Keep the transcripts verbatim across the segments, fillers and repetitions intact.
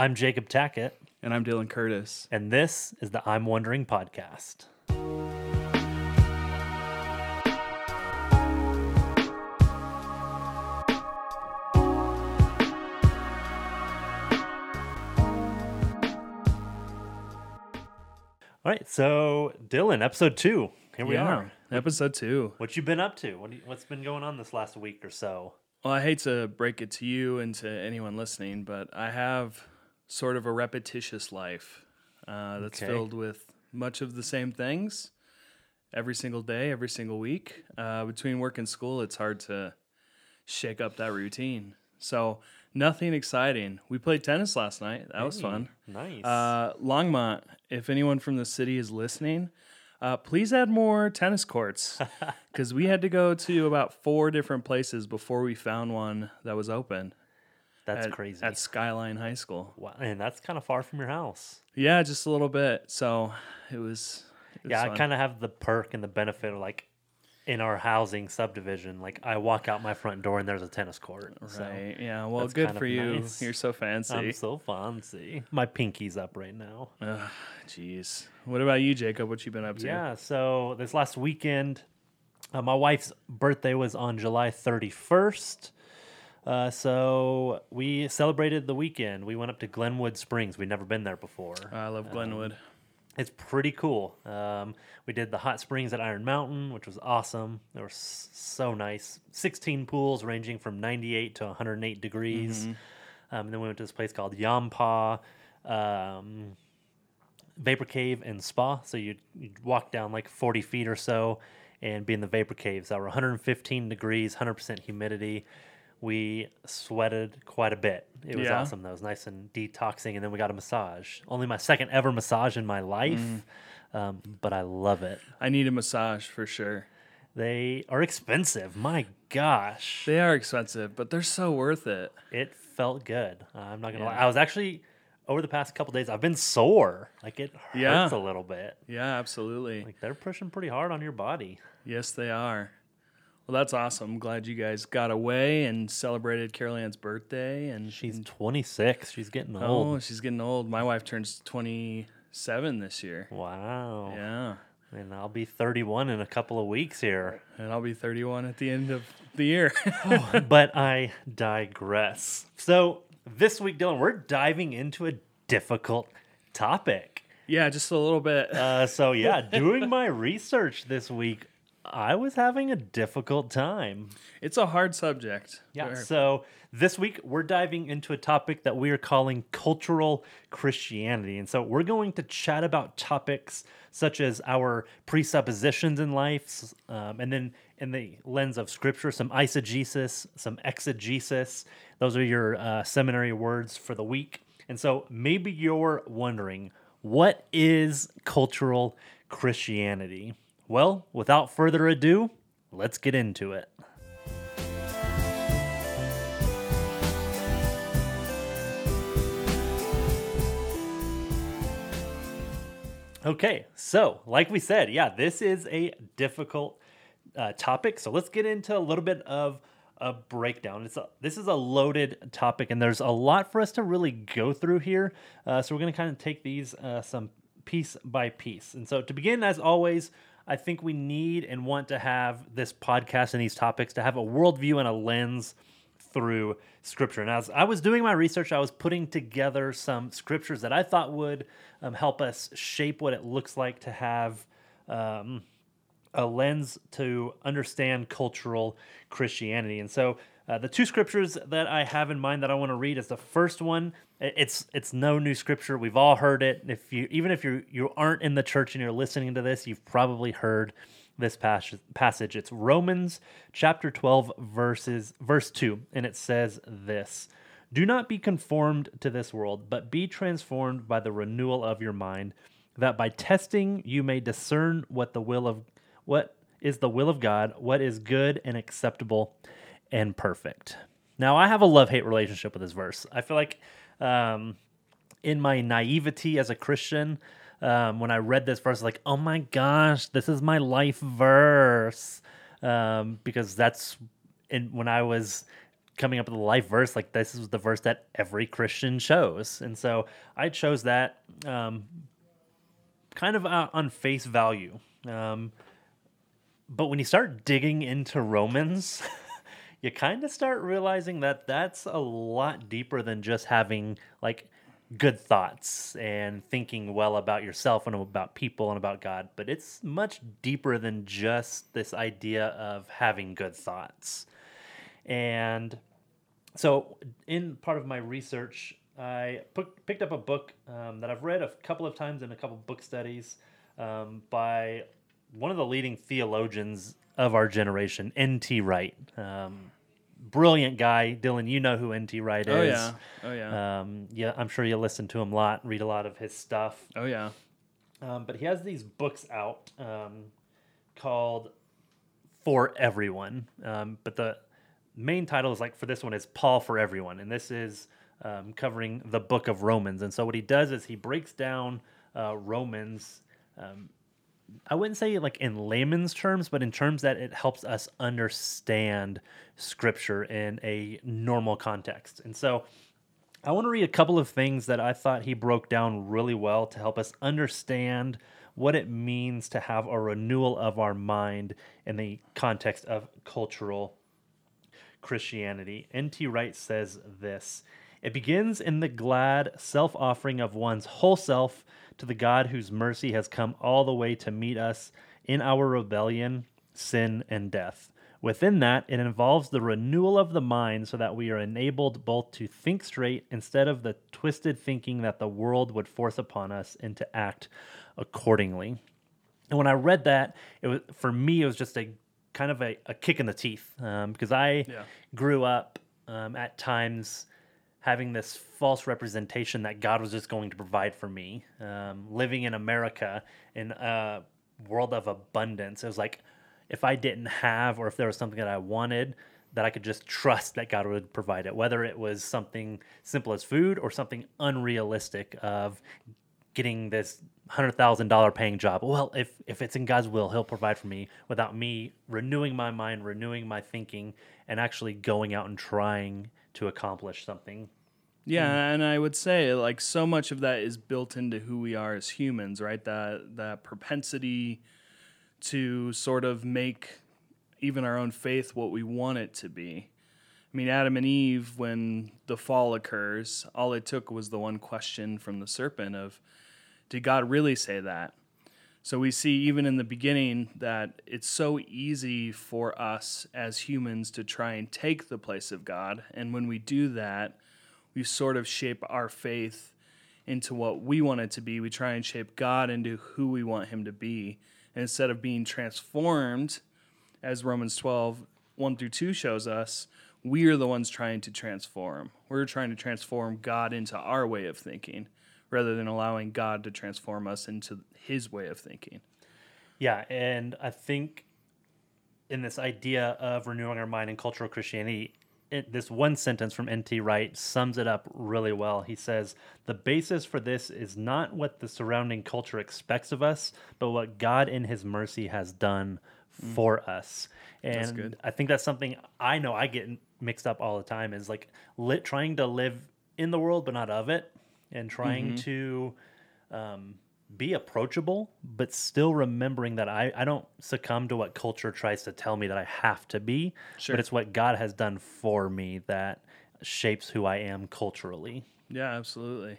I'm Jacob Tackett. And I'm Dylan Curtis. And this is the I'm Wondering Podcast. All right, so Dylan, episode two. Here we yeah, are. Episode two. What you been up to? What do you, what's been going on this last week or so? Well, I hate to break it to you and to anyone listening, but I have sort of a repetitious life uh, that's okay. filled with much of the same things every single day, every single week. Uh, between work and school, it's hard to shake up that routine. So nothing exciting. We played tennis last night. That hey, was fun. Nice. Uh, Longmont, if anyone from the city is listening, Uh, please add more tennis courts, because we had to go to about four different places before we found one that was open. That's at, crazy. At Skyline High School. Wow, and that's kind of far from your house. Yeah, just a little bit. So it was. It was yeah, fun. I kind of have the perk and the benefit of, like, in our housing subdivision, like, I walk out my front door and there's a tennis court. Right. So yeah. Well, good for you. Nice. You're so fancy. I'm so fancy. My pinky's up right now. Jeez. What about you, Jacob? What you been up to? Yeah. So this last weekend, uh, my wife's birthday was on July thirty-first. Uh, so we celebrated the weekend. We went up to Glenwood Springs. We'd never been there before. I love Glenwood. Um, It's pretty cool. Um, we did the hot springs at Iron Mountain, which was awesome. They were s- so nice. sixteen pools ranging from ninety-eight to one hundred eight degrees. Mm-hmm. Um, and then we went to this place called Yampa um, Vapor Cave and Spa. So you'd, you'd walk down like forty feet or so and be in the vapor caves that were one hundred fifteen degrees, one hundred percent humidity. We sweated quite a bit. It was yeah. awesome, though. It was nice and detoxing, and then we got a massage. Only my second ever massage in my life, mm. um, but I love it. I need a massage for sure. They are expensive. My gosh. They are expensive, but they're so worth it. It felt good. Uh, I'm not going to yeah. lie. I was actually, over the past couple days, I've been sore. Like, it hurts yeah. a little bit. Yeah, absolutely. Like, they're pushing pretty hard on your body. Yes, they are. Well, that's awesome. I'm glad you guys got away and celebrated Carol Ann's birthday. And she's twenty-six. She's getting old. Oh, she's getting old. My wife turns twenty-seven this year. Wow. Yeah. And I'll be thirty-one in a couple of weeks here. And I'll be thirty-one at the end of the year. oh, but I digress. So this week, Dylan, we're diving into a difficult topic. Yeah, just a little bit. Uh, so yeah, doing my research this week, I was having a difficult time. It's a hard subject. Yeah, sure. So this week we're diving into a topic that we are calling cultural Christianity. And so we're going to chat about topics such as our presuppositions in life, um, and then in the lens of Scripture, some eisegesis, some exegesis. Those are your uh, seminary words for the week. And so maybe you're wondering, what is cultural Christianity? Well, without further ado, let's get into it. Okay, so like we said, yeah, this is a difficult uh, topic, so let's get into a little bit of a breakdown. It's a, this is a loaded topic, and there's a lot for us to really go through here, uh, so we're going to kind of take these uh, some piece by piece. And so to begin, as always, I think we need and want to have this podcast and these topics to have a worldview and a lens through Scripture. And as I was doing my research, I was putting together some scriptures that I thought would um, help us shape what it looks like to have um, a lens to understand cultural Christianity. And so uh, the two scriptures that I have in mind that I want to read is the first one. It's it's no new scripture. We've all heard it. If you even if you you aren't in the church and you're listening to this, you've probably heard this passage. It's Romans chapter twelve, verses verse two, and it says this: "Do not be conformed to this world, but be transformed by the renewal of your mind, that by testing you may discern what the will of what is the will of God, what is good and acceptable and perfect." Now, I have a love-hate relationship with this verse. I feel like Um, in my naivety as a Christian, um, when I read this verse, I was like, oh my gosh, this is my life verse. Um, because that's in, when I was coming up with a life verse, like this is the verse that every Christian chose. And so I chose that um, kind of uh, on face value. Um, but when you start digging into Romans, you kind of start realizing that that's a lot deeper than just having like good thoughts and thinking well about yourself and about people and about God. But it's much deeper than just this idea of having good thoughts. And so in part of my research, I put, picked up a book um, that I've read a couple of times in a couple of book studies um, by one of the leading theologians of our generation, N T Wright. Um, brilliant guy. Dylan, you know who N T Wright is. Oh, yeah. Oh, yeah. Um, yeah, I'm sure you listen to him a lot, read a lot of his stuff. Oh, yeah. Um, but he has these books out um, called For Everyone. Um, but the main title is like for this one is Paul for Everyone. And this is um, covering the book of Romans. And so what he does is he breaks down uh, Romans. Um, I wouldn't say like in layman's terms, but in terms that it helps us understand scripture in a normal context. And so I want to read a couple of things that I thought he broke down really well to help us understand what it means to have a renewal of our mind in the context of cultural Christianity. N T Wright says this: "It begins in the glad self-offering of one's whole self to the God whose mercy has come all the way to meet us in our rebellion, sin, and death. Within that, it involves the renewal of the mind so that we are enabled both to think straight instead of the twisted thinking that the world would force upon us and to act accordingly." And when I read that, it was, for me, it was just a kind of a, a kick in the teeth, um, because I yeah. grew up um, at times having this false representation that God was just going to provide for me. Um, living in America in a world of abundance, it was like if I didn't have or if there was something that I wanted, that I could just trust that God would provide it, whether it was something simple as food or something unrealistic of getting this one hundred thousand dollars paying job. Well, if if it's in God's will, he'll provide for me without me renewing my mind, renewing my thinking, and actually going out and trying to accomplish something. Yeah, mm. and I would say like so much of that is built into who we are as humans, right? That that propensity to sort of make even our own faith what we want it to be. I mean, Adam and Eve, when the fall occurs, all it took was the one question from the serpent of, did God really say that? So we see even in the beginning that it's so easy for us as humans to try and take the place of God. And when we do that, we sort of shape our faith into what we want it to be. We try and shape God into who we want him to be. And instead of being transformed, as Romans twelve, one through two shows us, we are the ones trying to transform. We're trying to transform God into our way of thinking, rather than allowing God to transform us into his way of thinking. Yeah, and I think in this idea of renewing our mind in cultural Christianity, it, this one sentence from N T Wright sums it up really well. He says, "The basis for this is not what the surrounding culture expects of us, but what God in his mercy has done mm. for us." And that's good. I think that's something I know I get mixed up all the time, is like lit, trying to live in the world but not of it, and trying mm-hmm. to um, be approachable, but still remembering that I, I don't succumb to what culture tries to tell me that I have to be, sure. but it's what God has done for me that shapes who I am culturally. Yeah, absolutely.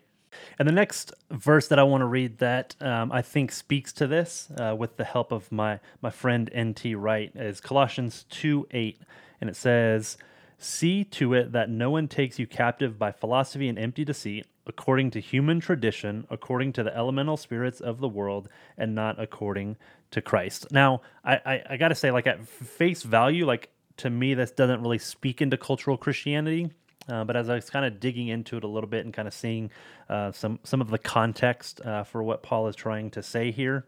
And the next verse that I want to read that um, I think speaks to this uh, with the help of my, my friend N T Wright is Colossians two eight, and it says, "See to it that no one takes you captive by philosophy and empty deceit, according to human tradition, according to the elemental spirits of the world, and not according to Christ." Now, I, I, I got to say, like at face value, like to me, this doesn't really speak into cultural Christianity. Uh, but as I was kind of digging into it a little bit and kind of seeing uh, some some of the context uh, for what Paul is trying to say here,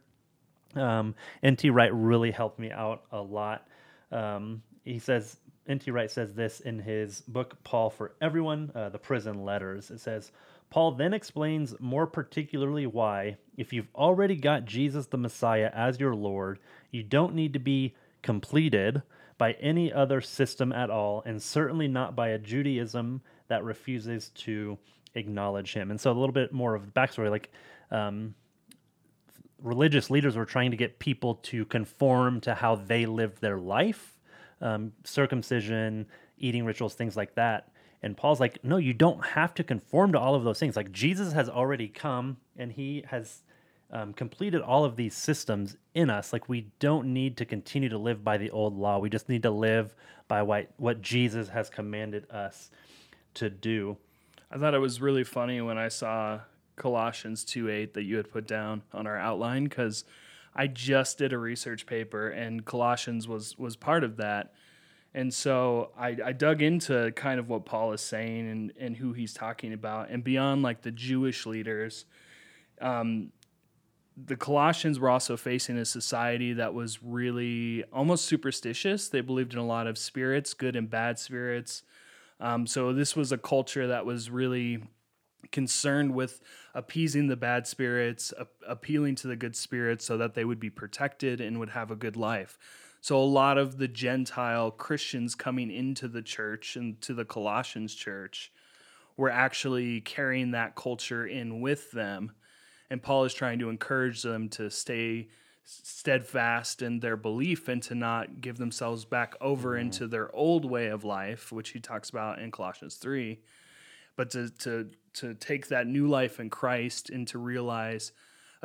um, N T Wright really helped me out a lot. Um, he says. N T Wright says this in his book, Paul for Everyone, uh, The Prison Letters. It says, "Paul then explains more particularly why, if you've already got Jesus the Messiah as your Lord, you don't need to be completed, by any other system at all, and certainly not by a Judaism that refuses to acknowledge him. And so a little bit more of the backstory, like um, religious leaders were trying to get people to conform to how they lived their life, um, circumcision, eating rituals, things like that. And Paul's like, no, you don't have to conform to all of those things. Like, Jesus has already come, and he has um, completed all of these systems in us. Like, we don't need to continue to live by the old law. We just need to live by what, what Jesus has commanded us to do. I thought it was really funny when I saw Colossians two eight that you had put down on our outline, because I just did a research paper, and Colossians was was part of that. And so I, I dug into kind of what Paul is saying and, and who he's talking about. And beyond, like, the Jewish leaders, um, the Colossians were also facing a society that was really almost superstitious. They believed in a lot of spirits, good and bad spirits. Um, so this was a culture that was really concerned with appeasing the bad spirits, a- appealing to the good spirits so that they would be protected and would have a good life. So a lot of the Gentile Christians coming into the church and to the Colossians church were actually carrying that culture in with them. And Paul is trying to encourage them to stay steadfast in their belief and to not give themselves back over mm-hmm. into their old way of life, which he talks about in Colossians three, but to, to, to take that new life in Christ and to realize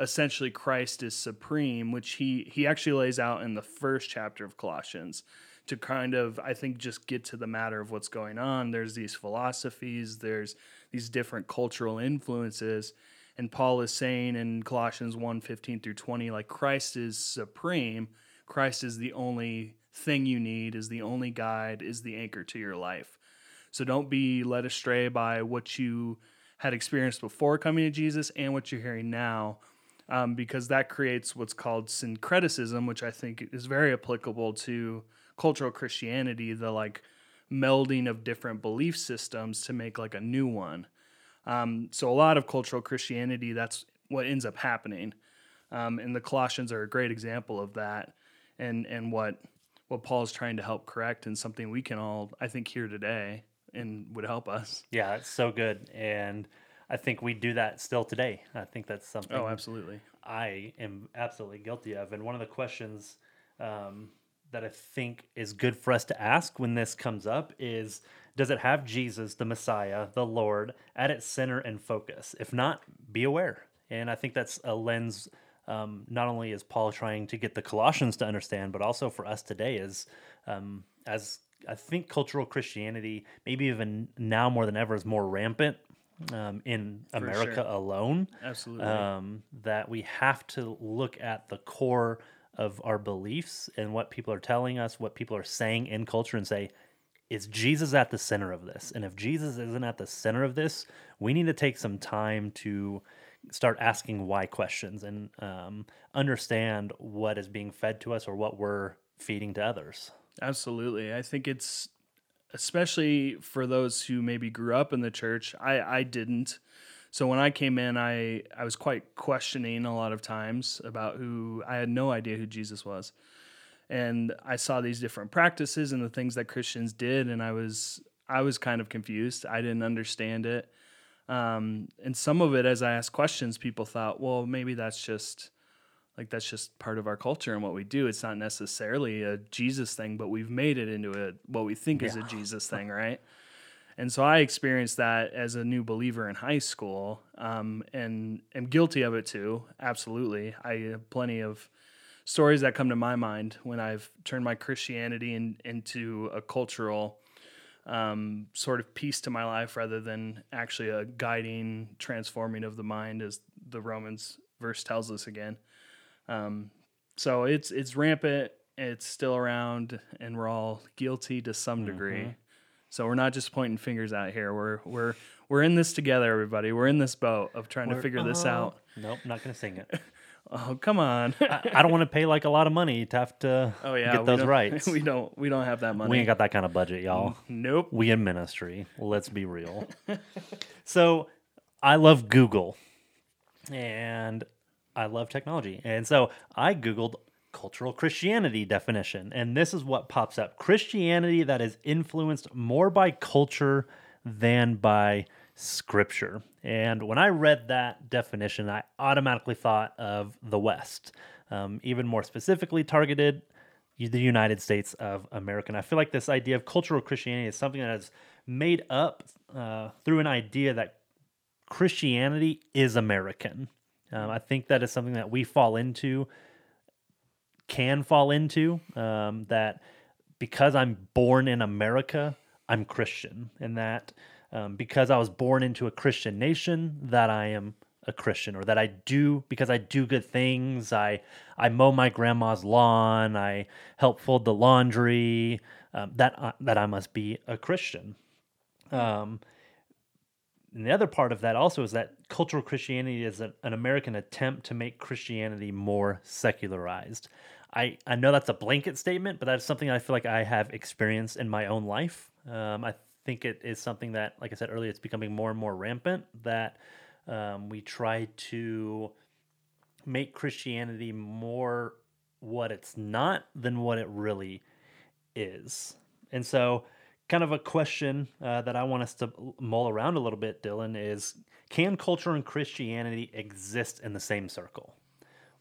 essentially Christ is supreme, which he, he actually lays out in the first chapter of Colossians to kind of, I think, just get to the matter of what's going on. There's these philosophies, there's these different cultural influences, and Paul is saying in Colossians one fifteen through twenty, like, Christ is supreme. Christ is the only thing you need, is the only guide, is the anchor to your life. So don't be led astray by what you had experienced before coming to Jesus and what you're hearing now. Um, because that creates what's called syncretism, which I think is very applicable to cultural Christianity, the like melding of different belief systems to make like a new one. Um, so a lot of cultural Christianity, that's what ends up happening. Um, and the Colossians are a great example of that, and, and what, what Paul's trying to help correct, and something we can all, I think, hear today and would help us. Yeah, it's so good. And I think we do that still today. I think that's something. Oh, absolutely. I am absolutely guilty of. And one of the questions um, that I think is good for us to ask when this comes up is, does it have Jesus, the Messiah, the Lord, at its center and focus? If not, be aware. And I think that's a lens. Um, not only is Paul trying to get the Colossians to understand, but also for us today is um, as I think cultural Christianity, maybe even now more than ever, is more rampant. Um, in America sure. alone, absolutely, um, that we have to look at the core of our beliefs and what people are telling us, what people are saying in culture, and say, is Jesus at the center of this? And if Jesus isn't at the center of this, we need to take some time to start asking why questions and um, understand what is being fed to us or what we're feeding to others. Absolutely. I think it's especially for those who maybe grew up in the church. I, I didn't. So when I came in, I, I was quite questioning a lot of times about who, I had no idea who Jesus was. And I saw these different practices and the things that Christians did, and I was I was kind of confused. I didn't understand it. Um, and some of it, as I asked questions, people thought, well, maybe that's just like that's just part of our culture and what we do. It's not necessarily a Jesus thing, but we've made it into a what we think yeah. is a Jesus thing, right? And so I experienced that as a new believer in high school, um, and am guilty of it too, absolutely. I have plenty of stories that come to my mind when I've turned my Christianity in, into a cultural um, sort of piece to my life rather than actually a guiding, transforming of the mind, as the Romans verse tells us again. Um, so it's, it's rampant, it's still around, and we're all guilty to some degree. Mm-hmm. So we're not just pointing fingers out here. We're, we're, we're in this together, everybody. We're in this boat of trying we're, to figure uh, this out. Nope. Not going to sing it. Oh, come on. I, I don't want to pay like a lot of money to have to oh, yeah, get those rights. We don't, we don't have that money. We ain't got that kind of budget, y'all. Nope. We in ministry. Let's be real. So I love Google, and I love technology. And so I Googled cultural Christianity definition. And this is what pops up. Christianity that is influenced more by culture than by Scripture. And when I read that definition, I automatically thought of the West, um, even more specifically targeted the United States of America. And I feel like this idea of cultural Christianity is something that is made up uh, through an idea that Christianity is American. Um, I think that is something that we fall into, can fall into, um, that because I'm born in America, I'm Christian, and that um, because I was born into a Christian nation, that I am a Christian, or that I do, because I do good things. I I mow my grandma's lawn. I help fold the laundry. Um, that I, that I must be a Christian. Um, and the other part of that also is that cultural Christianity is an, an American attempt to make Christianity more secularized. I, I know that's a blanket statement, but that's something I feel like I have experienced in my own life. Um, I think it is something that, like I said earlier, it's becoming more and more rampant, that um, we try to make Christianity more what it's not than what it really is. And so kind of a question uh, that I want us to mull around a little bit, Dylan, is can culture and Christianity exist in the same circle?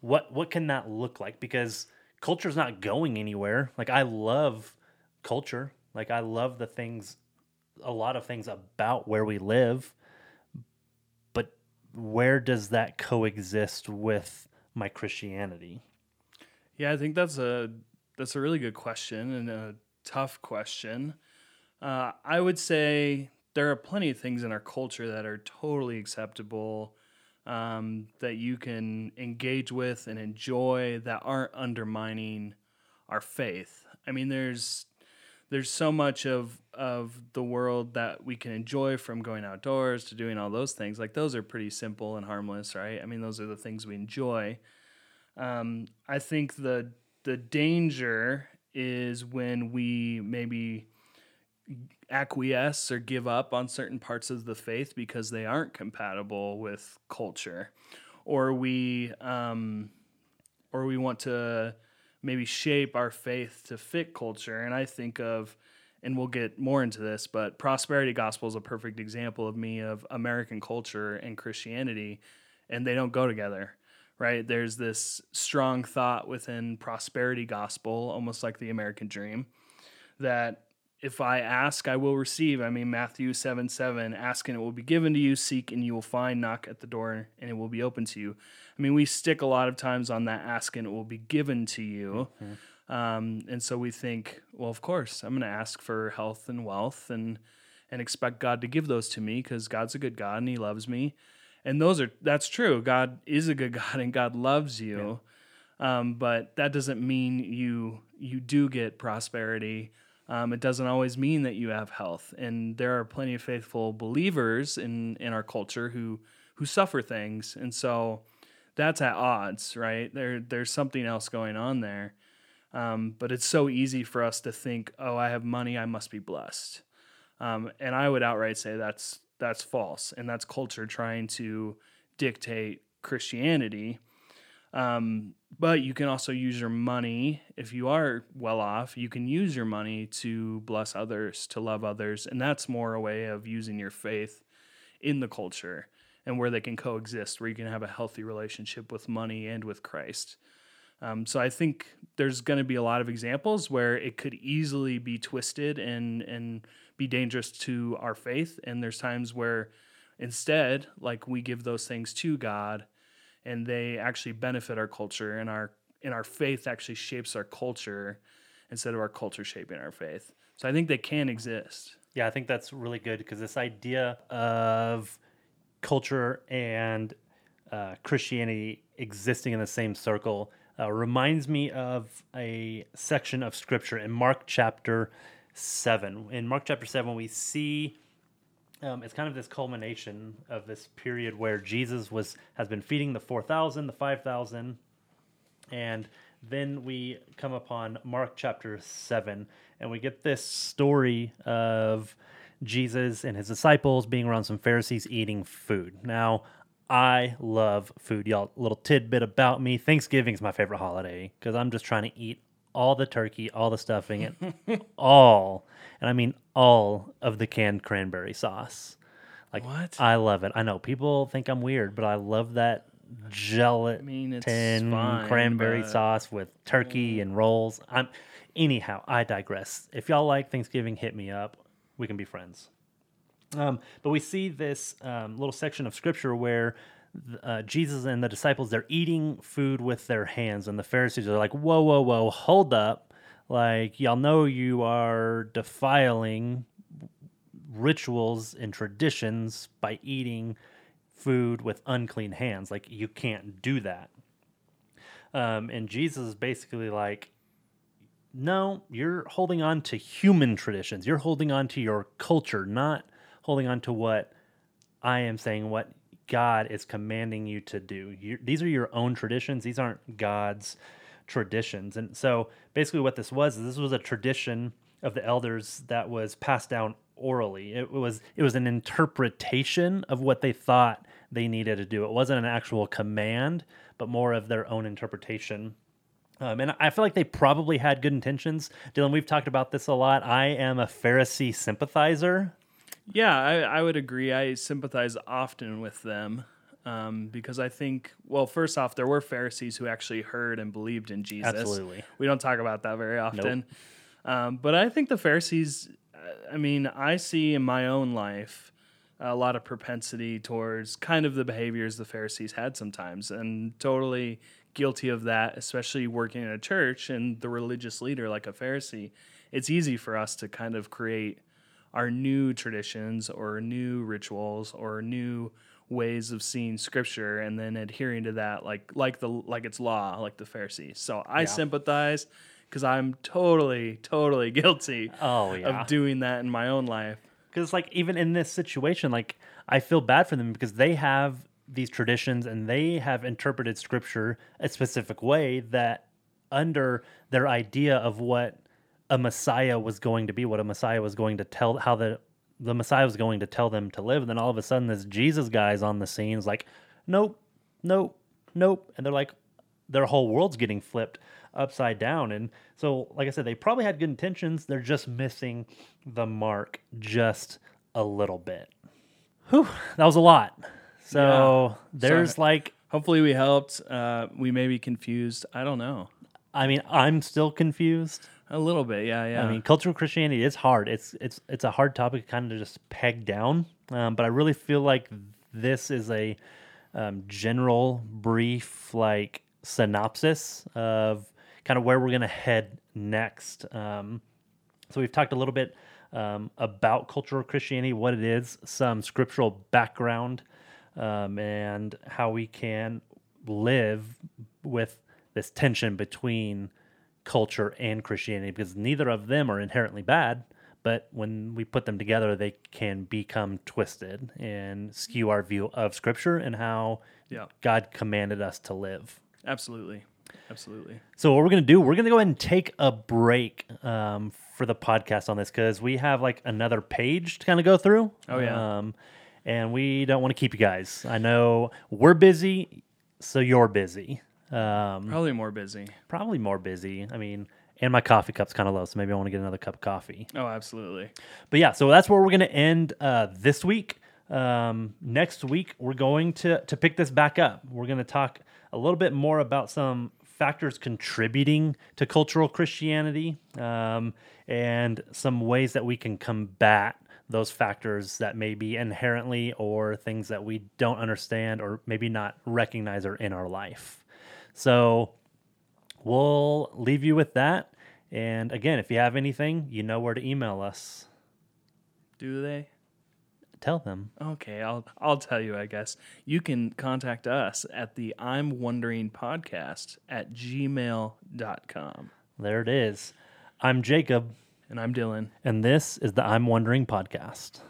What what can that look like? Because culture's not going anywhere. Like, I love culture. Like, I love the things, a lot of things about where we live. But where does that coexist with my Christianity? Yeah, I think that's a that's a really good question and a tough question. Uh, I would say there are plenty of things in our culture that are totally acceptable, um, that you can engage with and enjoy that aren't undermining our faith. I mean, there's there's so much of of the world that we can enjoy, from going outdoors to doing all those things. Like, those are pretty simple and harmless, right? I mean, those are the things we enjoy. Um, I think the the danger is when we maybe acquiesce or give up on certain parts of the faith because they aren't compatible with culture, or we um, or we want to maybe shape our faith to fit culture. And I think of, and we'll get more into this, but prosperity gospel is a perfect example of me of American culture and Christianity, and they don't go together, right? There's this strong thought within prosperity gospel, almost like the American dream, that if I ask, I will receive. I mean, Matthew seven, seven, ask and it will be given to you, seek and you will find, knock at the door and it will be open to you. I mean, we stick a lot of times on that, ask and it will be given to you. Mm-hmm. Um, and so we think, well, of course, I'm going to ask for health and wealth and and expect God to give those to me, because God's a good God and he loves me. And those are, that's true. God is a good God and God loves you. Yeah. Um, but that doesn't mean you you do get prosperity. Um, it doesn't always mean that you have health. And there are plenty of faithful believers in, in our culture who who suffer things. And so that's at odds, right? There, there's something else going on there. Um, but it's so easy for us to think, oh, I have money, I must be blessed. Um, and I would outright say that's that's false. And that's culture trying to dictate Christianity. Um, but you can also use your money. If you are well off, you can use your money to bless others, to love others. And that's more a way of using your faith in the culture, and where they can coexist, where you can have a healthy relationship with money and with Christ. Um, so I think there's going to be a lot of examples where it could easily be twisted and, and be dangerous to our faith. And there's times where instead, like, we give those things to God, and they actually benefit our culture, and our and our faith actually shapes our culture instead of our culture shaping our faith. So I think they can exist. Yeah, I think that's really good, because this idea of culture and uh, Christianity existing in the same circle uh, reminds me of a section of Scripture in Mark chapter seven. In Mark chapter seven, we see... Um, it's kind of this culmination of this period where Jesus was has been feeding the four thousand, the five thousand, and then we come upon Mark chapter seven, and we get this story of Jesus and his disciples being around some Pharisees eating food. Now, I love food. Y'all, little tidbit about me. Thanksgiving's my favorite holiday because I'm just trying to eat all the turkey, all the stuffing, and all, and I mean all of the canned cranberry sauce. Like, what? I love it. I know people think I'm weird, but I love that gelatin I mean, it's fine, cranberry but... sauce with turkey mm. and rolls. I'm anyhow, I digress. If y'all like Thanksgiving, hit me up. We can be friends. Um, but we see this um, little section of scripture where uh, Jesus and the disciples, they're eating food with their hands. And the Pharisees are like, whoa, whoa, whoa, hold up. Like, y'all know you are defiling rituals and traditions by eating food with unclean hands. Like, you can't do that. Um, and Jesus is basically like, no, you're holding on to human traditions. You're holding on to your culture, not holding on to what I am saying, what God is commanding you to do. You're, these are your own traditions. These aren't God's traditions. And so basically what this was, is this was a tradition of the elders that was passed down orally. It was, it was an interpretation of what they thought they needed to do. It wasn't an actual command, but more of their own interpretation. Um, and I feel like they probably had good intentions. Dylan, we've talked about this a lot. I am a Pharisee sympathizer. Yeah, I, I would agree. I sympathize often with them um, because I think, well, first off, there were Pharisees who actually heard and believed in Jesus. Absolutely. We don't talk about that very often. Nope. Um, but I think the Pharisees, I mean, I see in my own life a lot of propensity towards kind of the behaviors the Pharisees had sometimes, and totally guilty of that, especially working in a church and the religious leader like a Pharisee. It's easy for us to kind of create our new traditions or new rituals or new ways of seeing scripture and then adhering to that like like the like it's law, like the Pharisees. So I yeah. sympathize because I'm totally, totally guilty oh, yeah. of doing that in my own life. Because like even in this situation, like I feel bad for them because they have these traditions and they have interpreted scripture a specific way that under their idea of what a Messiah was going to be, what a Messiah was going to tell, how the, the Messiah was going to tell them to live. And then all of a sudden this Jesus guy's on the scene is like, nope, nope, nope. And they're like, their whole world's getting flipped upside down. And so, like I said, they probably had good intentions. They're just missing the mark just a little bit. Whew, that was a lot. So yeah. there's so, like... Hopefully we helped. Uh, we may be confused. I don't know. I mean, I'm still confused. A little bit, yeah, yeah. I mean, cultural Christianity is hard. It's it's it's a hard topic to kind of just peg down. Um, but I really feel like this is a um, general, brief, like, synopsis of kind of where we're going to head next. Um, so we've talked a little bit um, about cultural Christianity, what it is, some scriptural background, um, and how we can live with this tension between culture and Christianity, because neither of them are inherently bad, but when we put them together, they can become twisted and skew our view of Scripture and how yeah. God commanded us to live. Absolutely. Absolutely. So what we're going to do, we're going to go ahead and take a break um, for the podcast on this, because we have like another page to kind of go through. Oh, yeah. Um, and we don't want to keep you guys. I know we're busy, so you're busy. Um, probably more busy. Probably more busy. I mean, and my coffee cup's kind of low, so maybe I want to get another cup of coffee. Oh, absolutely. But yeah, so that's where we're going to end uh, this week. Um, next week, we're going to, to pick this back up. We're going to talk a little bit more about some factors contributing to cultural Christianity um, and some ways that we can combat those factors that may be inherently or things that we don't understand or maybe not recognize are in our life. So we'll leave you with that. And again, if you have anything, you know where to email us. Do they? Tell them. Okay, I'll I'll tell you, I guess. You can contact us at the I'm Wondering Podcast at gmail dot com. There it is. I'm Jacob. And I'm Dylan. And this is the I'm Wondering Podcast.